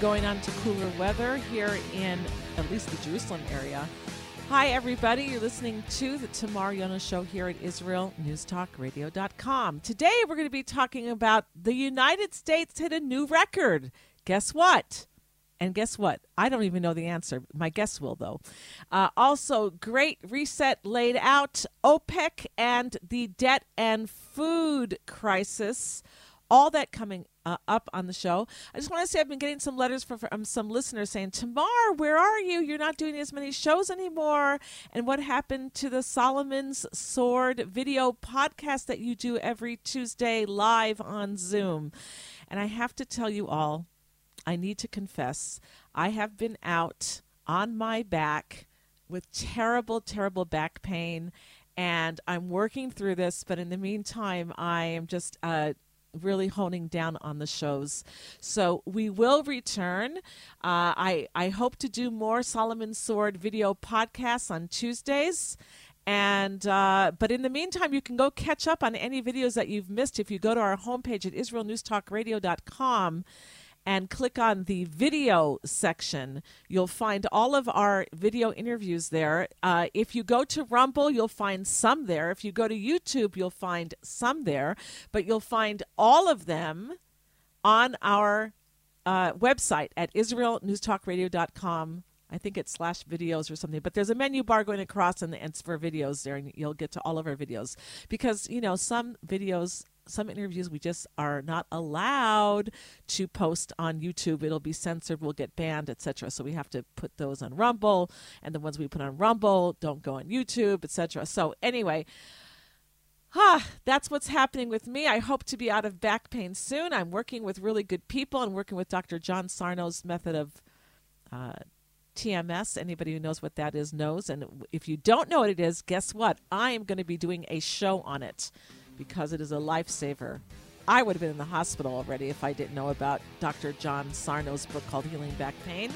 Going on to cooler weather here in at least the Jerusalem area. Hi, everybody. You're listening to the Tamar Yonah Show here at IsraelNewsTalkRadio.com. Today, we're going to be talking about the United States hit a new record. Guess what? And guess what? I don't even know the answer. My guess will, though. Also, great reset laid out. OPEC and the debt and food crisis. All that coming up on the show. I just want to say I've been getting some letters from some listeners saying, Tamar, where are you? You're not doing as many shows anymore. And what happened to the Solomon's Sword video podcast that you do every Tuesday live on Zoom? And I have to tell you all, I need to confess, I have been out on my back with terrible, terrible back pain. And I'm working through this. But in the meantime, I am just... really honing down on the shows. So we will return. I hope to do more Solomon's Sword video podcasts on Tuesdays. And but in the meantime, you can go catch up on any videos that you've missed if you go to our homepage at IsraelNewsTalkRadio.com and click on the video section. You'll find all of our video interviews there. If you go to Rumble, you'll find some there. If you go to YouTube, you'll find some there. But you'll find all of them on our website at IsraelNewsTalkRadio.com. I think it's /videos or something, but there's a menu bar going across and it's for videos there, and you'll get to all of our videos because, you know, some videos, some interviews we just are not allowed to post on YouTube. It'll be censored. We'll get banned, etc. So we have to put those on Rumble, and the ones we put on Rumble don't go on YouTube, etc. So anyway, that's what's happening with me. I hope to be out of back pain soon. I'm working with really good people and working with Dr. John Sarno's method of TMS. Anybody who knows what that is knows. And if you don't know what it is, guess what? I am going to be doing a show on it, because it is a lifesaver. I would have been in the hospital already if I didn't know about Dr. John Sarno's book called Healing Back Pain.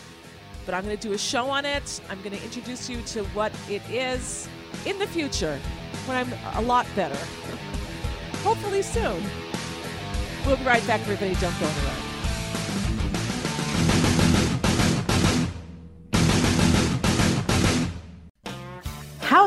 But I'm going to do a show on it. I'm going to introduce you to what it is in the future when I'm a lot better. Hopefully soon. We'll be right back, everybody. Don't go anywhere. How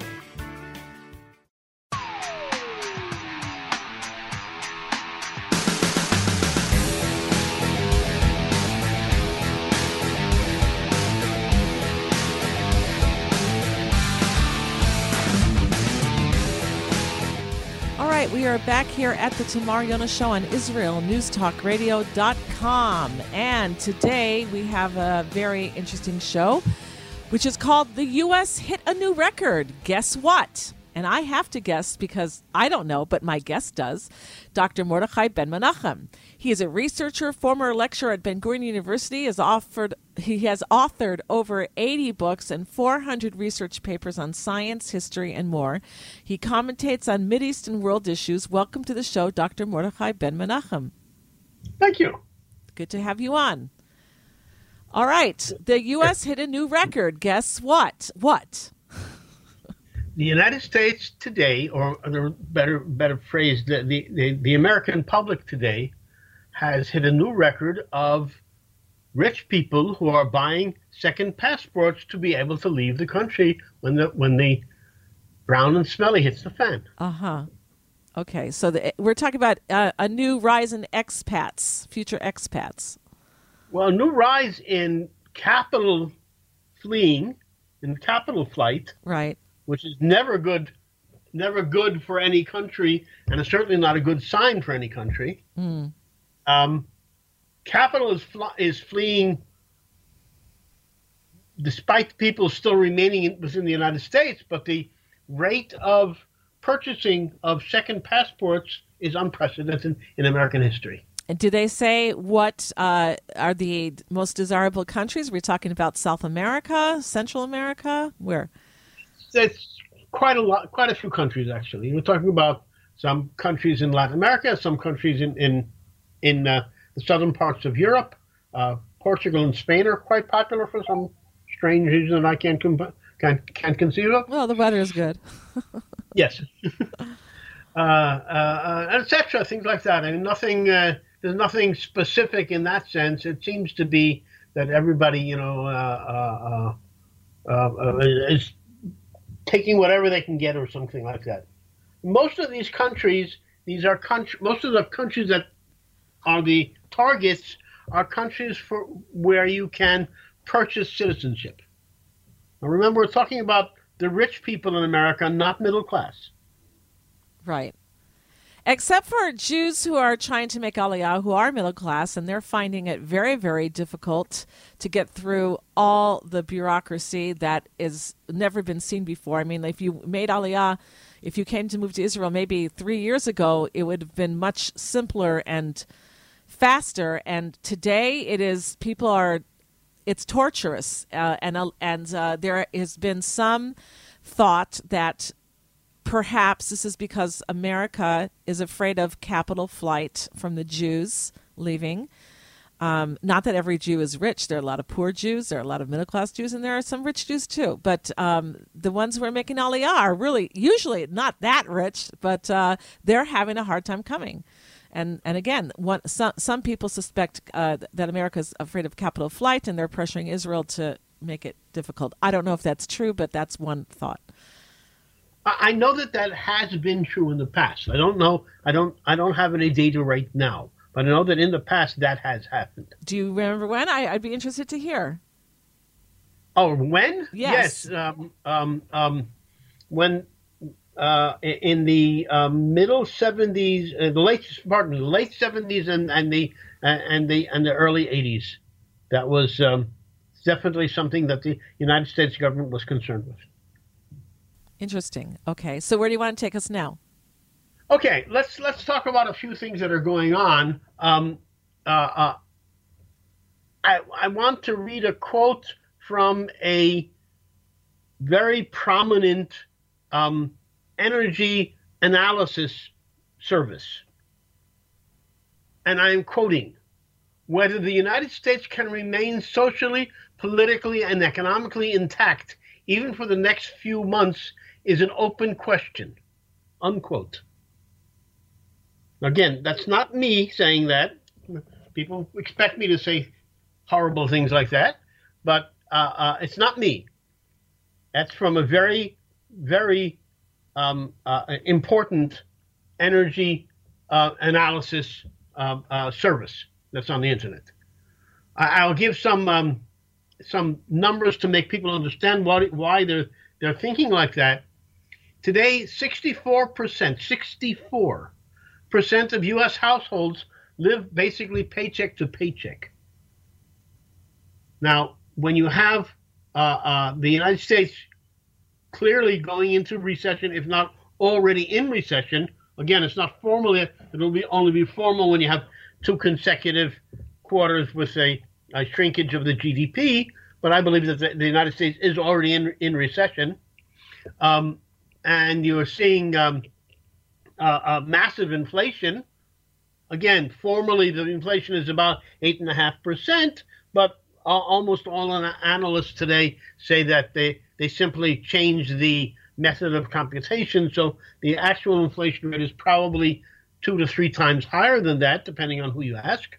We are back here at the Tamar Yonah Show on IsraelNewsTalkRadio.com. And today we have a very interesting show, which is called The U.S. Hit a New Record. Guess what? And I have to guess because I don't know, but my guest does. Dr. Mordechai Ben-Menachem. He is a researcher, former lecturer at Ben-Gurion University. He has authored over 80 books and 400 research papers on science, history, and more. He commentates on Mideast and world issues. Welcome to the show, Dr. Mordechai Ben-Menachem. Thank you. Good to have you on. All right. The U.S. hit a new record. Guess what? What? The United States today, or better phrase, the American public today has hit a new record of rich people who are buying second passports to be able to leave the country when the brown and smelly hits the fan. Uh-huh. Okay, so we're talking about a new rise in expats, future expats. Well, a new rise in capital fleeing in capital flight, right? Which is never good for any country, and it's certainly not a good sign for any country. Mm. Capital is fleeing, despite people still remaining within the United States, but the rate of purchasing of second passports is unprecedented in American history. And do they say what are the most desirable countries? We're talking about South America, Central America, where? That's quite a few countries, actually. We're talking about some countries in Latin America, some countries in the southern parts of Europe. Portugal and Spain are quite popular for some strange reason that I can't conceive of. Well, the weather is good. Yes. Etc., things like that. I mean, nothing. There's nothing specific in that sense. It seems to be that everybody, is taking whatever they can get or something like that. Most of these countries, most of the countries that are the targets are countries for where you can purchase citizenship. Now, remember, we're talking about the rich people in America, not middle class. Right. Except for Jews who are trying to make Aliyah, who are middle class, and they're finding it very, very difficult to get through all the bureaucracy that is never been seen before. I mean, if you made Aliyah, if you came to move to Israel maybe 3 years ago, it would have been much simpler and faster. And today it's torturous. And there has been some thought that perhaps this is because America is afraid of capital flight from the Jews leaving. Not that every Jew is rich. There are a lot of poor Jews. There are a lot of middle-class Jews, and there are some rich Jews too. But the ones who are making Aliyah are really usually not that rich, but they're having a hard time coming. And again, some people suspect that America is afraid of capital flight, and they're pressuring Israel to make it difficult. I don't know if that's true, but that's one thought. I know that has been true in the past. I don't know. I don't have any data right now, but I know that in the past that has happened. Do you remember when? I'd be interested to hear. Oh, when? Yes. When in the middle 70s, the late 70s, and the early 80s, that was definitely something that the United States government was concerned with. Interesting. Okay. So where do you want to take us now? Okay. Let's talk about a few things that are going on. I want to read a quote from a very prominent energy analysis service. And I am quoting, "Whether the United States can remain socially, politically, and economically intact, even for the next few months, is an open question," unquote. Again, that's not me saying that. People expect me to say horrible things like that, but it's not me. That's from a very, very important energy analysis service that's on the internet. I'll give some numbers to make people understand why they're thinking like that. Today, 64% of U.S. households live basically paycheck to paycheck. Now, when you have the United States clearly going into recession, if not already in recession, again, it's not formally, it'll be only be formal when you have two consecutive quarters with a shrinkage of the GDP, but I believe that the United States is already in recession. And you're seeing a massive inflation. Again, formally, the inflation is about 8.5%, but almost all analysts today say that they simply changed the method of computation. So the actual inflation rate is probably 2 to 3 times higher than that, depending on who you ask.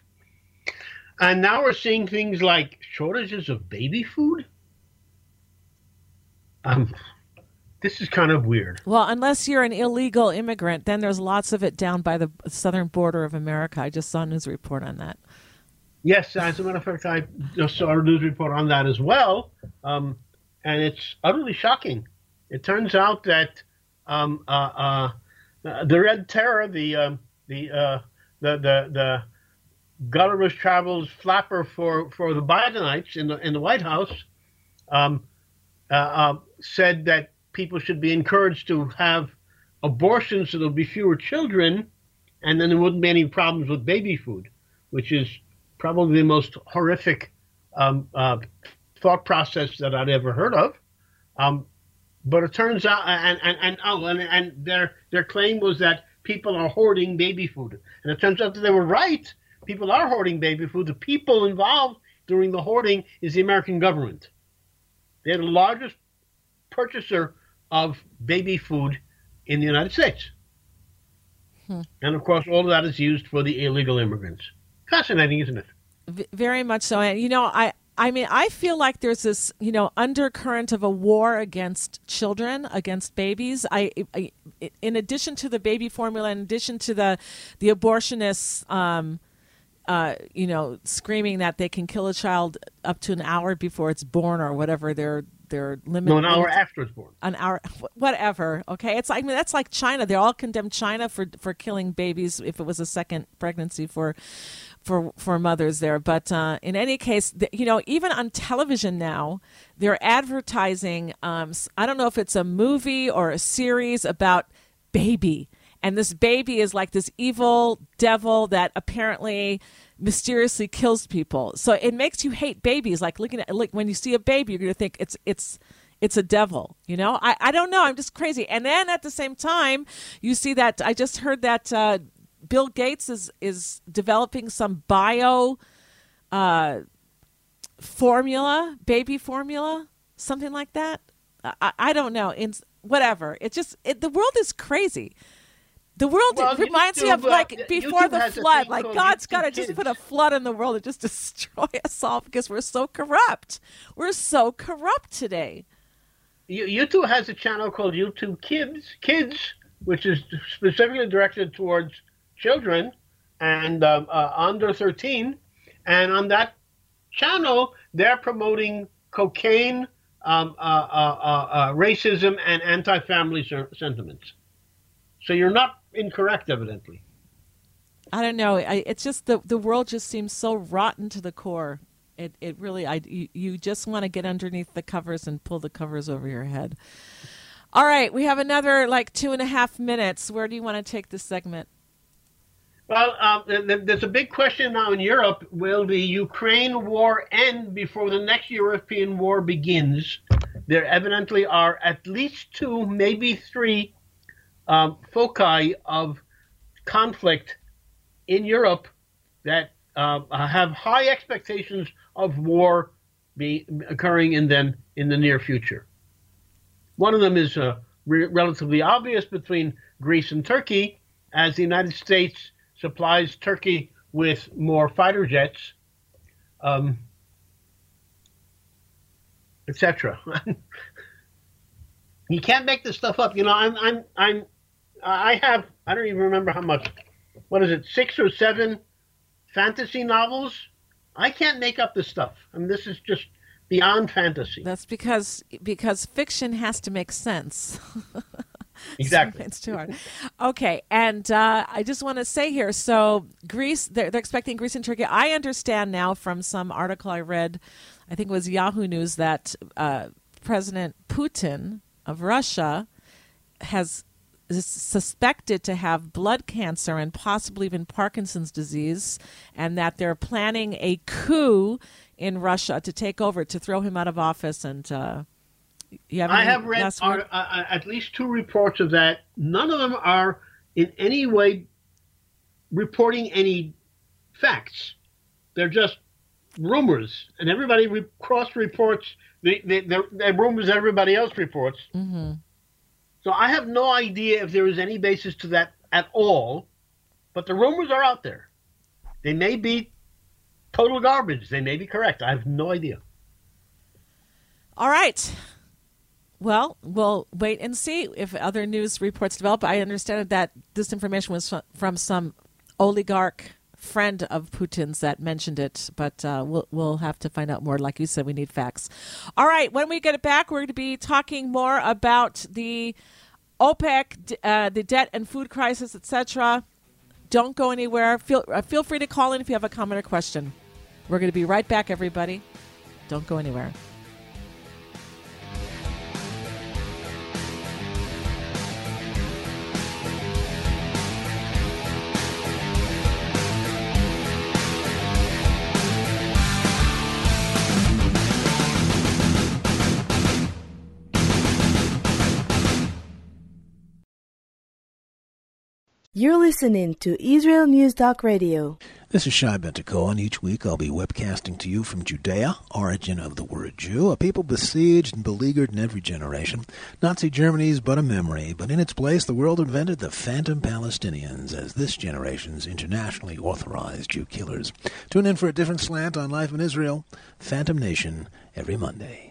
And now we're seeing things like shortages of baby food. This is kind of weird. Well, unless you're an illegal immigrant, then there's lots of it down by the southern border of America. I just saw a news report on that. Yes, as a matter of fact, I just saw a news report on that as well. and it's utterly shocking. It turns out that the Red Terror, the Gutterous Travels flapper for the Bidenites in the White House, said that people should be encouraged to have abortions so there'll be fewer children, and then there wouldn't be any problems with baby food, which is probably the most horrific thought process that I'd ever heard of. But it turns out, and their claim was that people are hoarding baby food, and it turns out that they were right. People are hoarding baby food. The people involved during the hoarding is the American government. They're the largest purchaser of baby food in the United States. And of course, all of that is used for the illegal immigrants. Fascinating, isn't it? Very much so. And, you know, I mean, I feel like there's this, you know, undercurrent of a war against children, against babies. I in addition to the baby formula, in addition to the abortionists, you know, screaming that they can kill a child up to an hour before it's born or whatever their limit. No, an hour after it's born. An hour, whatever. Okay, it's like, I mean, that's like China. They all condemned China for killing babies if it was a second pregnancy for mothers there. But in any case, you know, even on television now, they're advertising. I don't know if it's a movie or a series about baby. And this baby is like this evil devil that apparently mysteriously kills people. So it makes you hate babies. Like looking at, like when you see a baby, you're going to think it's a devil. You know, I don't know. I'm just crazy. And then at the same time, you see that I just heard that Bill Gates is developing some bio formula, baby formula, something like that. I don't know. It's, whatever. It's just the world is crazy. The world reminds me of like before the flood, like God's got to just put a flood in the world and just destroy us all because we're so corrupt. We're so corrupt today. YouTube has a channel called YouTube Kids, which is specifically directed towards children and under 13. And on that channel, they're promoting cocaine, racism, and anti-family sentiments. So you're not incorrect, evidently. I don't know. It's just the world just seems so rotten to the core. It really, you just want to get underneath the covers and pull the covers over your head. All right, we have another like 2.5 minutes. Where do you want to take this segment? Well, there's a big question now in Europe. Will the Ukraine war end before the next European war begins? There evidently are at least 2, maybe 3 foci of conflict in Europe that have high expectations of war occurring in the near future. One of them is relatively obvious between Greece and Turkey, as the United States supplies Turkey with more fighter jets, etc. You can't make this stuff up. You know, I don't even remember how much, what is it, 6 or 7 fantasy novels? I can't make up this stuff. I mean, this is just beyond fantasy. That's because fiction has to make sense. Exactly. It's too hard. Okay, and I just want to say here, so Greece, they're expecting Greece and Turkey. I understand now from some article I read, I think it was Yahoo News, that President Putin of Russia is suspected to have blood cancer and possibly even Parkinson's disease, and that they're planning a coup in Russia to take over, to throw him out of office. And I have read at least 2 reports of that. None of them are in any way reporting any facts. They're just rumors, and everybody cross-reports the rumors everybody else reports. Mm-hmm. So I have no idea if there is any basis to that at all, but the rumors are out there. They may be total garbage. They may be correct. I have no idea. All right. Well, we'll wait and see if other news reports develop. I understand that this information was from some oligarch friend of Putin's that mentioned it, but we'll have to find out more. Like you said, we need facts. All right, when we get it back, we're going to be talking more about the OPEC, the debt and food crisis, etc. Don't go anywhere. Feel free to call in if you have a comment or question. We're going to be right back, everybody. Don't go anywhere. You're listening to Israel News Talk Radio. This is Shai Benteco, and each week I'll be webcasting to you from Judea, origin of the word Jew, a people besieged and beleaguered in every generation. Nazi Germany's but a memory, but in its place the world invented the phantom Palestinians as this generation's internationally authorized Jew killers. Tune in for a different slant on life in Israel, Phantom Nation, every Monday.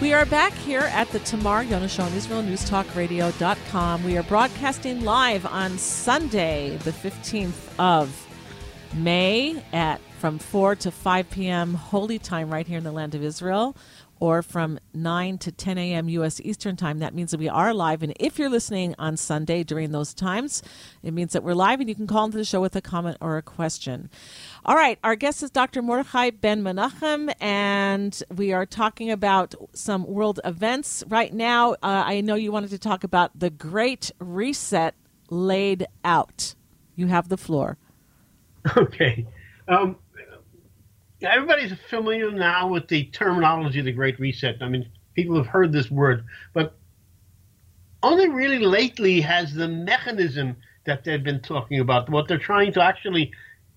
We are back here at the Tamar Yonah Show on IsraelNewsTalkRadio.com. We are broadcasting live on Sunday, the 15th of May, at from 4 to 5 p.m. Holy Time right here in the land of Israel, or from 9 to 10 a.m. U.S. Eastern Time. That means that we are live. And if you're listening on Sunday during those times, it means that we're live, and you can call into the show with a comment or a question. All right, our guest is Dr. Mordechai Ben-Menachem, and we are talking about some world events. Right now, I know you wanted to talk about the Great Reset laid out. You have the floor. Okay. Everybody's familiar now with the terminology of the Great Reset. I mean, people have heard this word, but only really lately has the mechanism that they've been talking about, what they're trying to actually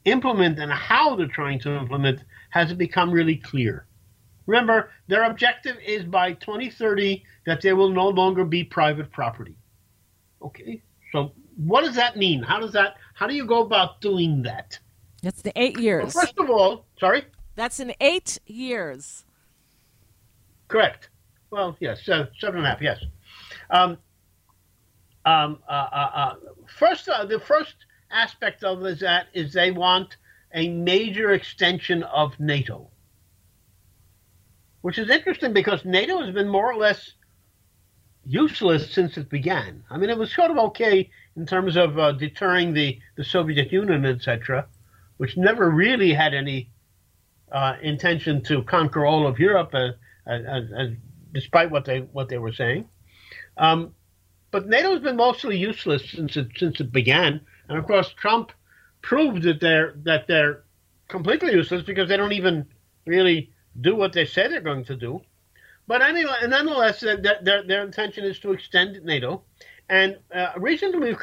implement and how they're trying to implement, has become really clear. Remember, their objective is by 2030 that there will no longer be private property. Okay, so what does that mean? How do you go about doing that? That's the 8 years. Well, first of all, sorry? That's in 8 years. Correct. Well, yes, 7.5, yes. The first aspect of this is they want a major extension of NATO, which is interesting because NATO has been more or less useless since it began. I mean, it was sort of okay in terms of deterring the Soviet Union, etc., which never really had any intention to conquer all of Europe, despite what they were saying. But NATO's been mostly useless since it began. And of course, Trump proved that they're completely useless because they don't even really do what they say they're going to do. But nonetheless, their intention is to extend NATO. And recently,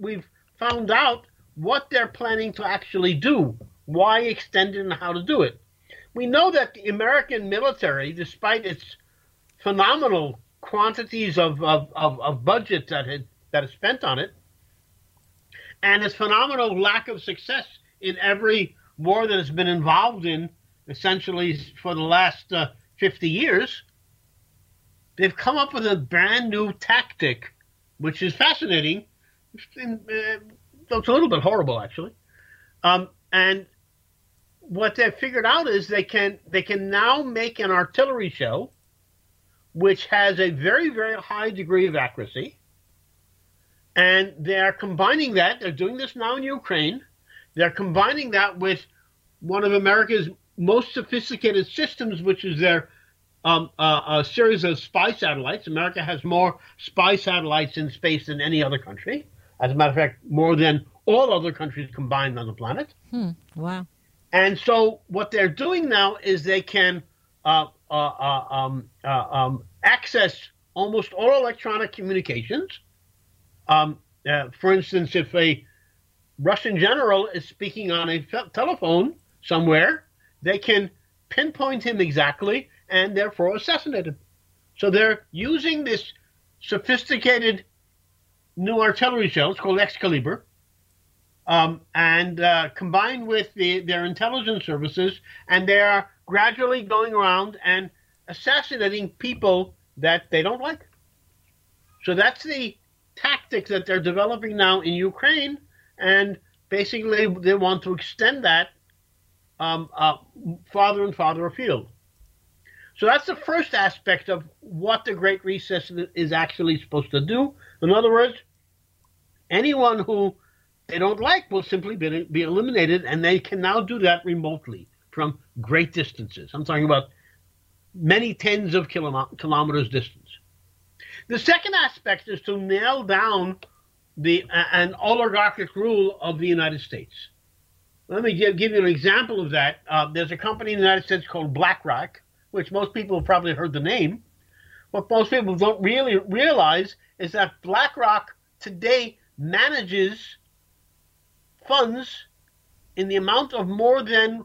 we've found out what they're planning to actually do, why extend it, and how to do it. We know that the American military, despite its phenomenal quantities of budget that is spent on it, and its phenomenal lack of success in every war that it's been involved in, essentially for the last 50 years, they've come up with a brand new tactic, which is fascinating. It's a little bit horrible, actually. And what they've figured out is they can now make an artillery shell, which has a very, very high degree of accuracy. And they're combining that. They're doing this now in Ukraine. They're combining that with one of America's most sophisticated systems, which is their series of spy satellites. America has more spy satellites in space than any other country. As a matter of fact, more than all other countries combined on the planet. Wow. And so what they're doing now is they can access almost all electronic communications. For instance, if a Russian general is speaking on a telephone somewhere, they can pinpoint him exactly and therefore assassinate him. So they're using this sophisticated new artillery shell, it's called Excalibur, and combined with their intelligence services, and they are gradually going around and assassinating people that they don't like. So that's the tactics that they're developing now in Ukraine, and basically they want to extend that farther and farther afield. So that's the first aspect of what the Great Reset is actually supposed to do. In other words, anyone who they don't like will simply be eliminated, and they can now do that remotely from great distances. I'm talking about many tens of kilometers distance. The second aspect is to nail down an oligarchic rule of the United States. Let me give you an example of that. There's a company in the United States called BlackRock, which most people have probably heard the name. What most people don't really realize is that BlackRock today manages funds in the amount of more than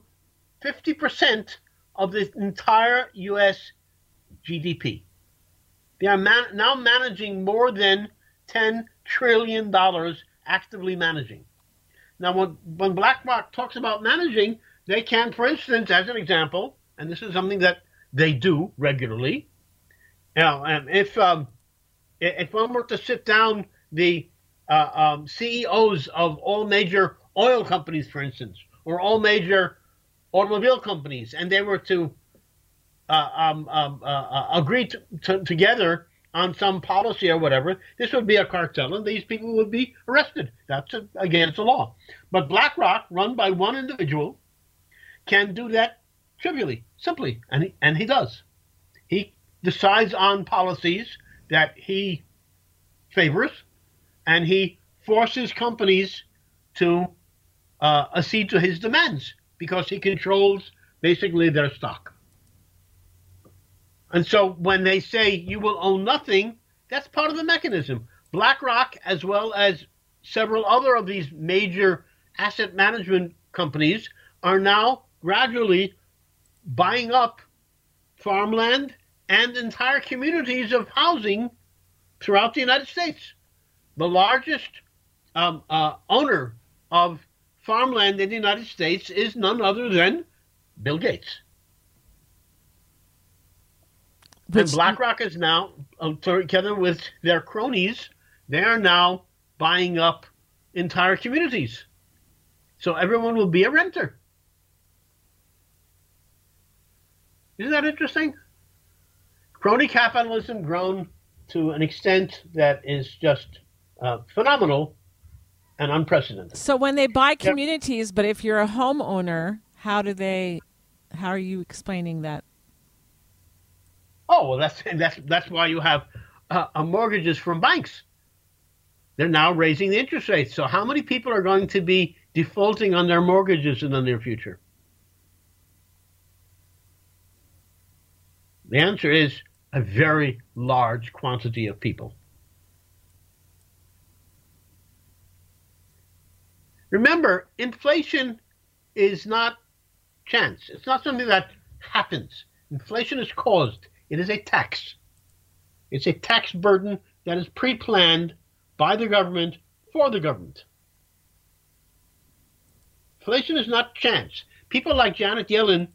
50% of the entire U.S. GDP. They are now managing more than $10 trillion, actively managing. Now, when BlackRock talks about managing, they can, for instance, as an example, and this is something that they do regularly. Now, if one were to sit down the CEOs of all major oil companies, for instance, or all major automobile companies, and they were to agree together on some policy or whatever, this would be a cartel, and these people would be arrested. That's against the law. But BlackRock, run by one individual, can do that trivially, simply, and he does. He decides on policies that he favors, and he forces companies to accede to his demands because he controls basically their stock. And so when they say you will own nothing, that's part of the mechanism. BlackRock, as well as several other of these major asset management companies, are now gradually buying up farmland and entire communities of housing throughout the United States. The largest owner of farmland in the United States is none other than Bill Gates. And BlackRock is now, together with their cronies, they are now buying up entire communities. So everyone will be a renter. Isn't that interesting? Crony capitalism grown to an extent that is just phenomenal and unprecedented. So when they buy communities, but if you're a homeowner, how are you explaining that? Oh, well, that's why you have mortgages from banks. They're now raising the interest rates. So how many people are going to be defaulting on their mortgages in the near future? The answer is a very large quantity of people. Remember, inflation is not chance. It's not something that happens. Inflation is caused. It is a tax. It's a tax burden that is pre-planned by the government for the government. Inflation is not chance. People like Janet Yellen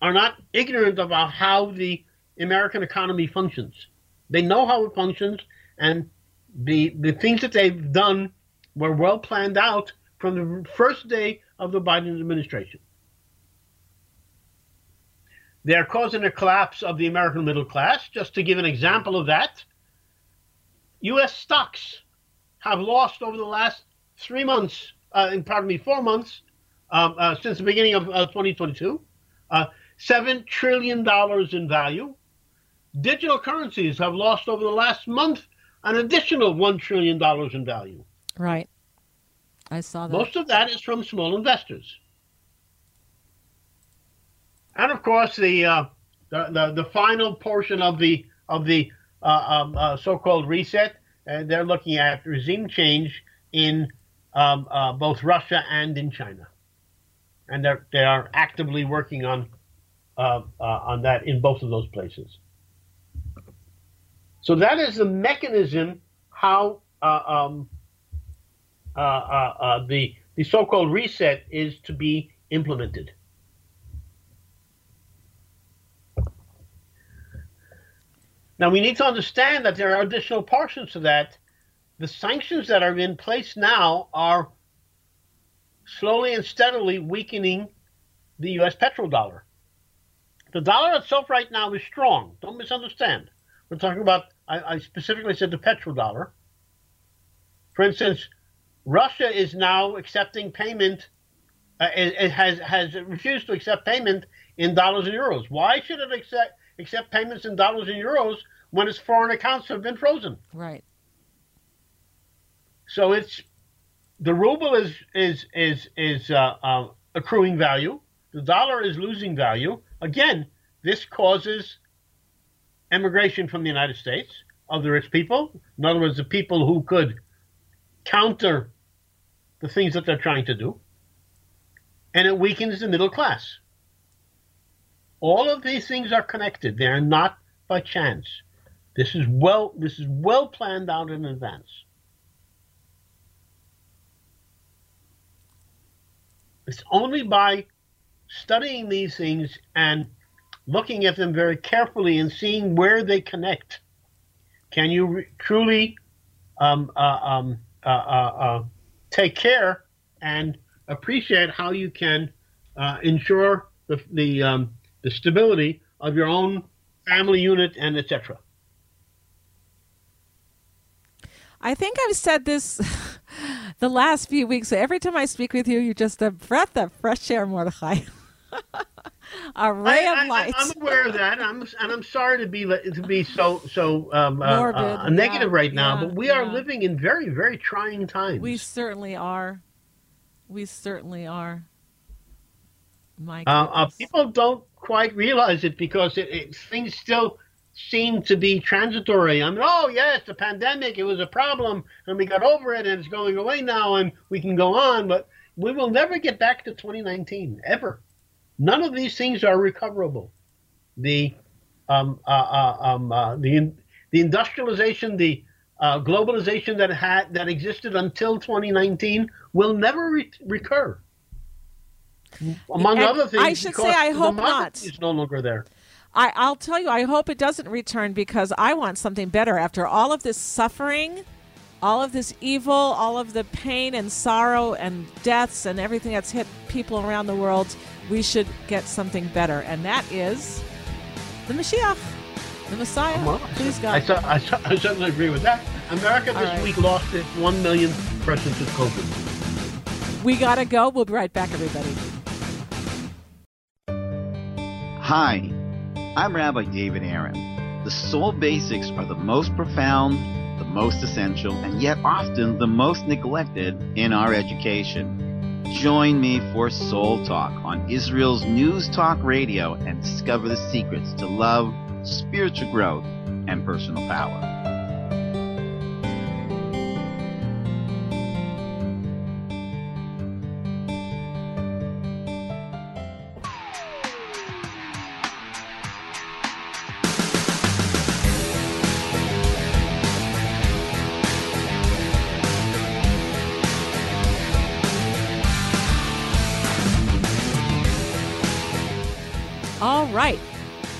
are not ignorant about how the American economy functions. They know how it functions, and the things that they've done were well planned out from the first day of the Biden administration. They're causing a collapse of the American middle class. Just to give an example of that, U.S. stocks have lost over the last 3 months, 4 months, since the beginning of 2022, $7 trillion in value. Digital currencies have lost over the last month an additional $1 trillion in value. Right. I saw that. Most of that is from small investors. And of course, the final portion of the so-called reset, they're looking at regime change in both Russia and in China, and they are actively working on that in both of those places. So that is the mechanism how the so-called reset is to be implemented. Now, we need to understand that there are additional portions to that. The sanctions that are in place now are slowly and steadily weakening the U.S. petrodollar. The dollar itself right now is strong. Don't misunderstand. We're talking about, I specifically said the petrodollar. For instance, Russia is now accepting payment. It has refused to accept payment in dollars and euros. Why should it accept payments in dollars and euros when its foreign accounts have been frozen? Right. So it's the ruble is accruing value. The dollar is losing value. Again, this causes emigration from the United States of the rich people. In other words, the people who could counter the things that they're trying to do. And it weakens the middle class. All of these things are connected. They are not by chance. This is well planned out in advance. It's only by studying these things and looking at them very carefully and seeing where they connect. Can you truly take care and appreciate how you can ensure the stability of your own family unit and etc.? I think I've said this the last few weeks. So every time I speak with you, you're just a breath of fresh air, Mordechai. A ray of light. I'm aware of that, and I'm sorry to be so morbid, negative right now. But we are living in very, very trying times. We certainly are. My people don't quite realize it because things still seem to be transitory. I mean, oh yes, the pandemic, it was a problem, and we got over it, and it's going away now, and we can go on. But we will never get back to 2019 ever. None of these things are recoverable. The industrialization, the globalization that existed until 2019 will never recur. Among other things, I should say, I hope not. It's no longer there. I'll tell you, I hope it doesn't return, because I want something better after all of this suffering, all of this evil, all of the pain and sorrow and deaths and everything that's hit people around the world. We should get something better, and that is the Mashiach, the Messiah. Well, please, God. I certainly agree with that. America this week lost its 1 millionth person to COVID. We got to go. We'll be right back, everybody. Hi, I'm Rabbi David Aaron. The soul basics are the most profound, the most essential, and yet often the most neglected in our education. Join me for Soul Talk on Israel's News Talk Radio and discover the secrets to love, spiritual growth, and personal power.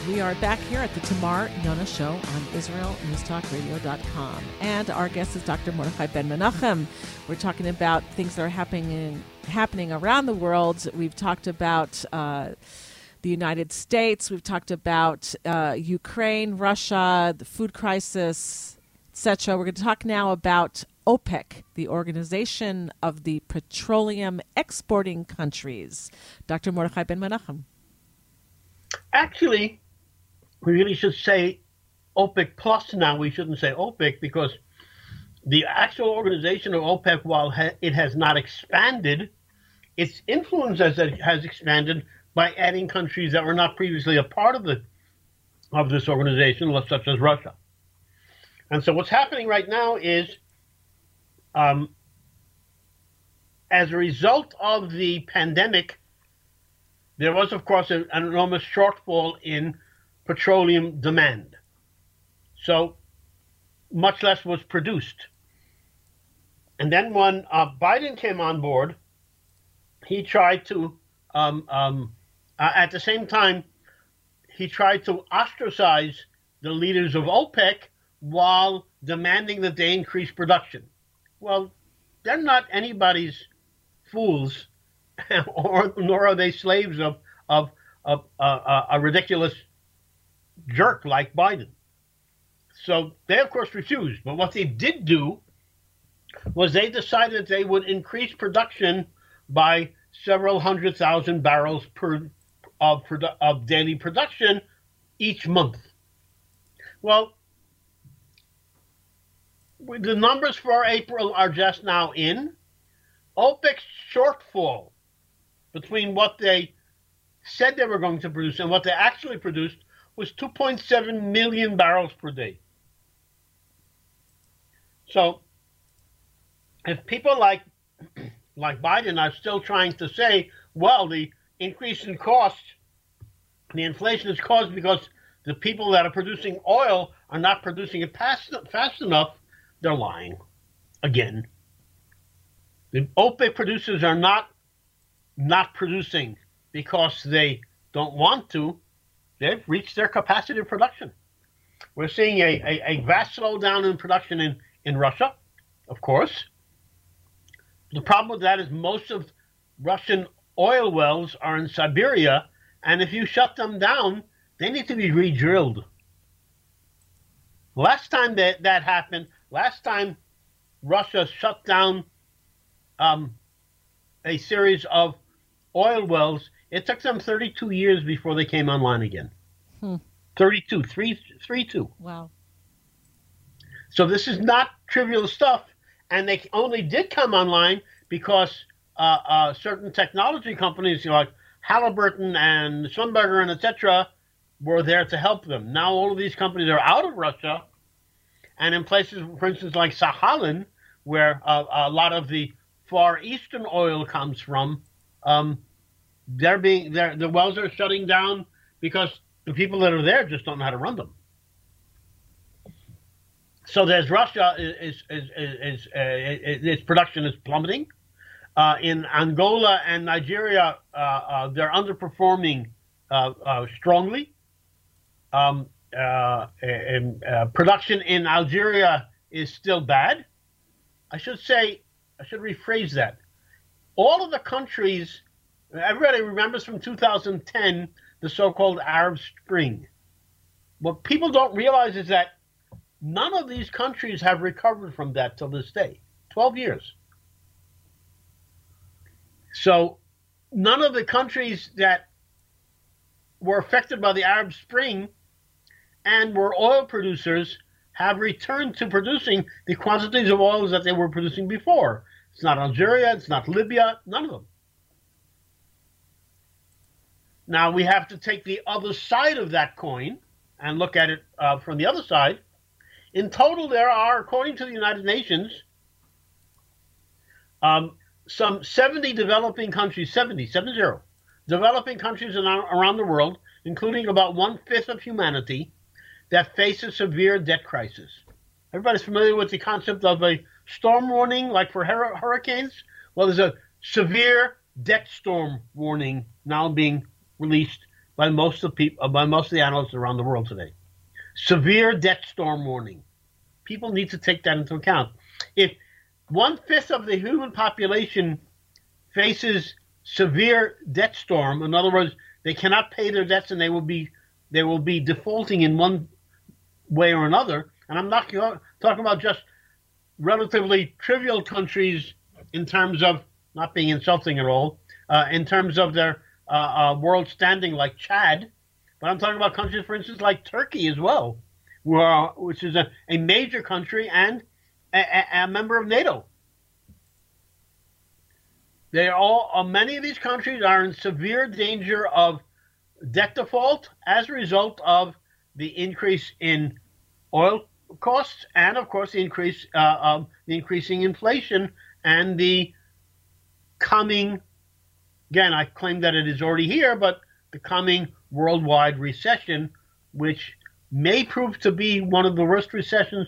We are back here at the Tamar Yonah Show on IsraelNewsTalkRadio.com. And our guest is Dr. Mordechai Ben-Menachem. We're talking about things that are happening around the world. We've talked about the United States. We've talked about Ukraine, Russia, the food crisis, etc. We're going to talk now about OPEC, the Organization of the Petroleum Exporting Countries. Dr. Mordechai Ben-Menachem. Actually, we really should say OPEC Plus now. We shouldn't say OPEC, because the actual organization of OPEC, while it has not expanded, its influence has expanded by adding countries that were not previously a part of this organization, such as Russia. And so what's happening right now is, as a result of the pandemic, there was, of course, an enormous shortfall in petroleum demand. So much less was produced. And then when Biden came on board, he tried to, at the same time, he tried to ostracize the leaders of OPEC while demanding that they increase production. Well, they're not anybody's fools, nor are they slaves of a ridiculous jerk like Biden. So they, of course, refused. But what they did do was they decided they would increase production by several 100,000 barrels of daily production each month. Well, the numbers for April are just now in. OPEC's shortfall between what they said they were going to produce and what they actually produced was 2.7 million barrels per day. So if people like Biden are still trying to say, well, the increase in cost, the inflation is caused because the people that are producing oil are not producing it fast enough, they're lying. Again, the OPEC producers are not producing because they don't want to. They've reached their capacity of production. We're seeing a vast slowdown in production in Russia, of course. The problem with that is most of Russian oil wells are in Siberia, and if you shut them down, they need to be re-drilled. Last time that happened, last time Russia shut down a series of oil wells, it took them 32 years before they came online again. 32. Wow. So this is not trivial stuff. And they only did come online because certain technology companies, like Halliburton and Schoenberger and etc., were there to help them. Now all of these companies are out of Russia, and in places, for instance, like Sakhalin, where a lot of the Far Eastern oil comes from, the wells are shutting down because the people that are there just don't know how to run them. So there's Russia, its production is plummeting. In Angola and Nigeria, they're underperforming strongly. Production in Algeria is still bad. I should rephrase that. All of the countries, everybody remembers from 2010, the so-called Arab Spring. What people don't realize is that none of these countries have recovered from that till this day, 12 years. So none of the countries that were affected by the Arab Spring and were oil producers have returned to producing the quantities of oils that they were producing before. It's not Algeria, it's not Libya, none of them. Now we have to take the other side of that coin and look at it from the other side. In total, there are, according to the United Nations, some 70 developing countries, 70 developing countries around the world, including about 1/5 of humanity, that face a severe debt crisis. Everybody's familiar with the concept of a storm warning, like for hurricanes. Well, there's a severe debt storm warning now being released by most of the analysts around the world today. Severe debt storm warning. People need to take that into account. If 1/5 of the human population faces severe debt storm, in other words, they cannot pay their debts and they will be defaulting in one way or another. And I'm not talking about just relatively trivial countries in terms of not being insulting at all, in terms of their world standing, like Chad. But I'm talking about countries, for instance, like Turkey as well, which is a major country and a member of NATO. Many of these countries are in severe danger of debt default as a result of the increase in oil costs and, of course, the increasing inflation and the coming, again, I claim that it is already here, but the coming worldwide recession, which may prove to be one of the worst recessions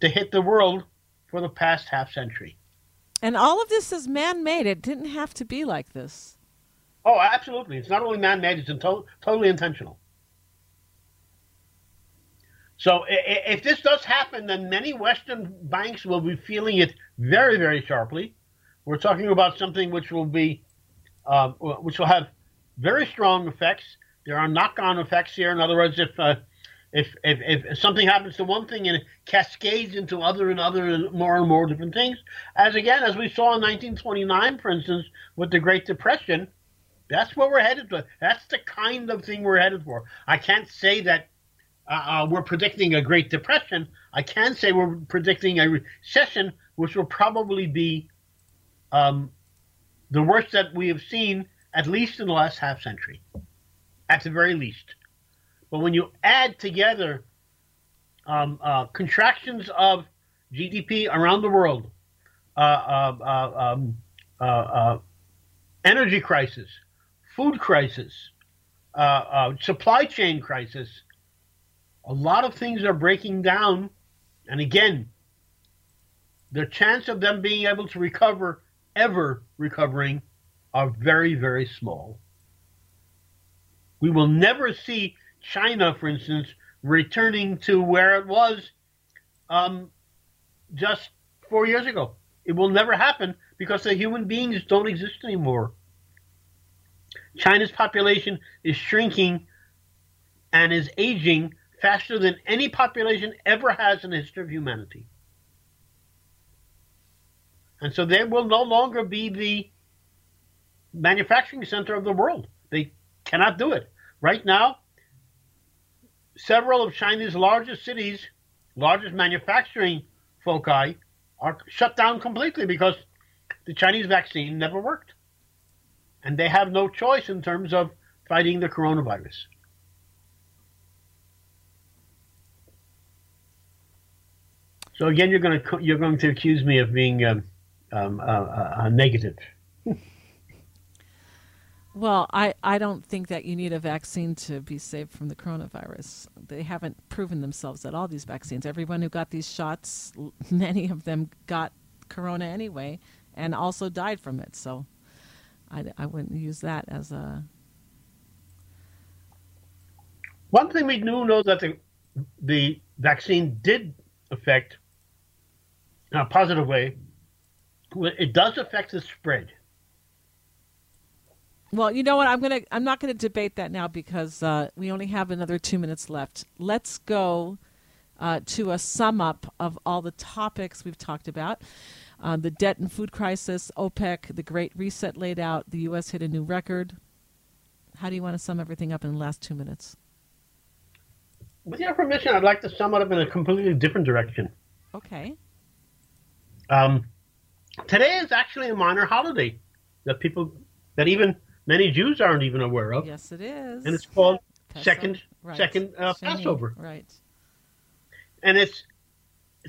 to hit the world for the past half century. And all of this is man-made. It didn't have to be like this. Oh, absolutely. It's not only man-made, it's totally intentional. So if this does happen, then many Western banks will be feeling it very, very sharply. We're talking about something which will be, which will have very strong effects. There are knock-on effects here. In other words, if something happens to one thing and it cascades into other and other and more different things, as again as we saw in 1929, for instance, with the Great Depression, that's what we're headed for. That's the kind of thing we're headed for. I can't say that. We're predicting a Great Depression. I can say we're predicting a recession, which will probably be the worst that we have seen, at least in the last half century, at the very least. But when you add together contractions of GDP around the world, energy crisis, food crisis, supply chain crisis, a lot of things are breaking down, and again, the chance of them being able to recover, ever recovering, are very, very small. We will never see China, for instance, returning to where it was just 4 years ago. It will never happen because the human beings don't exist anymore. China's population is shrinking and is aging faster than any population ever has in the history of humanity. And so they will no longer be the manufacturing center of the world. They cannot do it. Right now, several of China's largest cities, largest manufacturing foci, are shut down completely because the Chinese vaccine never worked. And they have no choice in terms of fighting the coronavirus. So again, you're going to accuse me of being negative. Well, I don't think that you need a vaccine to be saved from the coronavirus. They haven't proven themselves at all, these vaccines. Everyone who got these shots, many of them got corona anyway and also died from it. So I wouldn't use that as a... One thing we do know that the vaccine did affect... in a positive way, it does affect the spread. Well, you know what? I'm not gonna debate that now because we only have another 2 minutes left. Let's go to a sum up of all the topics we've talked about: the debt and food crisis, OPEC, the Great Reset laid out, the U.S. hit a new record. How do you want to sum everything up in the last 2 minutes? With your permission, I'd like to sum it up in a completely different direction. Okay. Today is actually a minor holiday that even many Jews aren't even aware of. Yes, it is. And it's called Passover. Right. And it's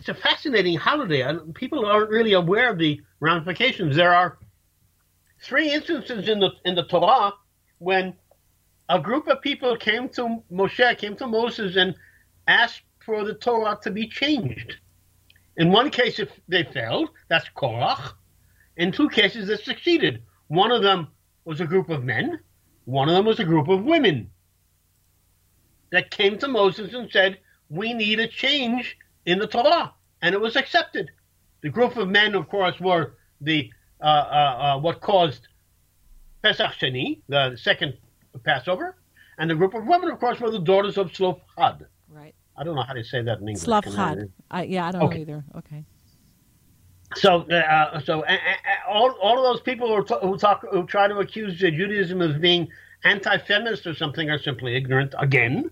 a fascinating holiday. And people aren't really aware of the ramifications. There are three instances in the Torah when a group of people came to Moses, and asked for the Torah to be changed. In one case, if they failed, that's Korach. In two cases, they succeeded. One of them was a group of men. One of them was a group of women that came to Moses and said, we need a change in the Torah. And it was accepted. The group of men, of course, were the what caused Pesach Sheni, the second Passover. And the group of women, of course, were the daughters of Zelophehad. Right. I don't know how to say that in English. Zelophehad. Yeah, I don't know either. Okay. So, all of those people who try to accuse Judaism of being anti-feminist or something are simply ignorant again.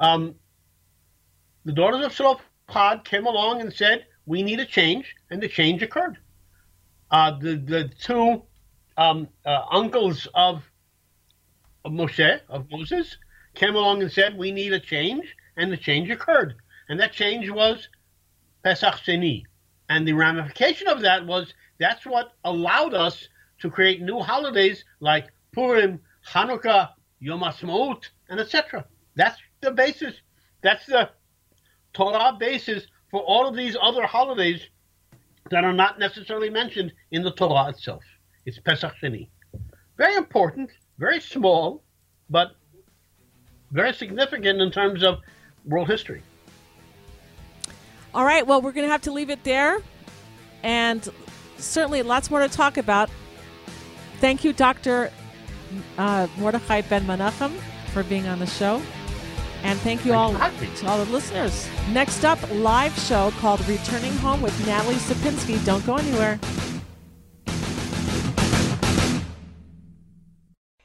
The daughters of Zelophehad came along and said, "We need a change," and the change occurred. The two uncles of Moses. Came along and said, we need a change, and the change occurred. And that change was Pesach Sheni. And the ramification of that was that's what allowed us to create new holidays like Purim, Hanukkah, Yom HaAtzmaut, and etc. That's the basis. That's the Torah basis for all of these other holidays that are not necessarily mentioned in the Torah itself. It's Pesach Sheni. Very important, very small, but very significant in terms of world history. All right, well, we're going to have to leave it there. And certainly lots more to talk about. Thank you, Dr. Mordechai Ben-Menachem, for being on the show. And thank you all to all the listeners. Next up, live show called Returning Home with Natalie Sapinski. Don't go anywhere.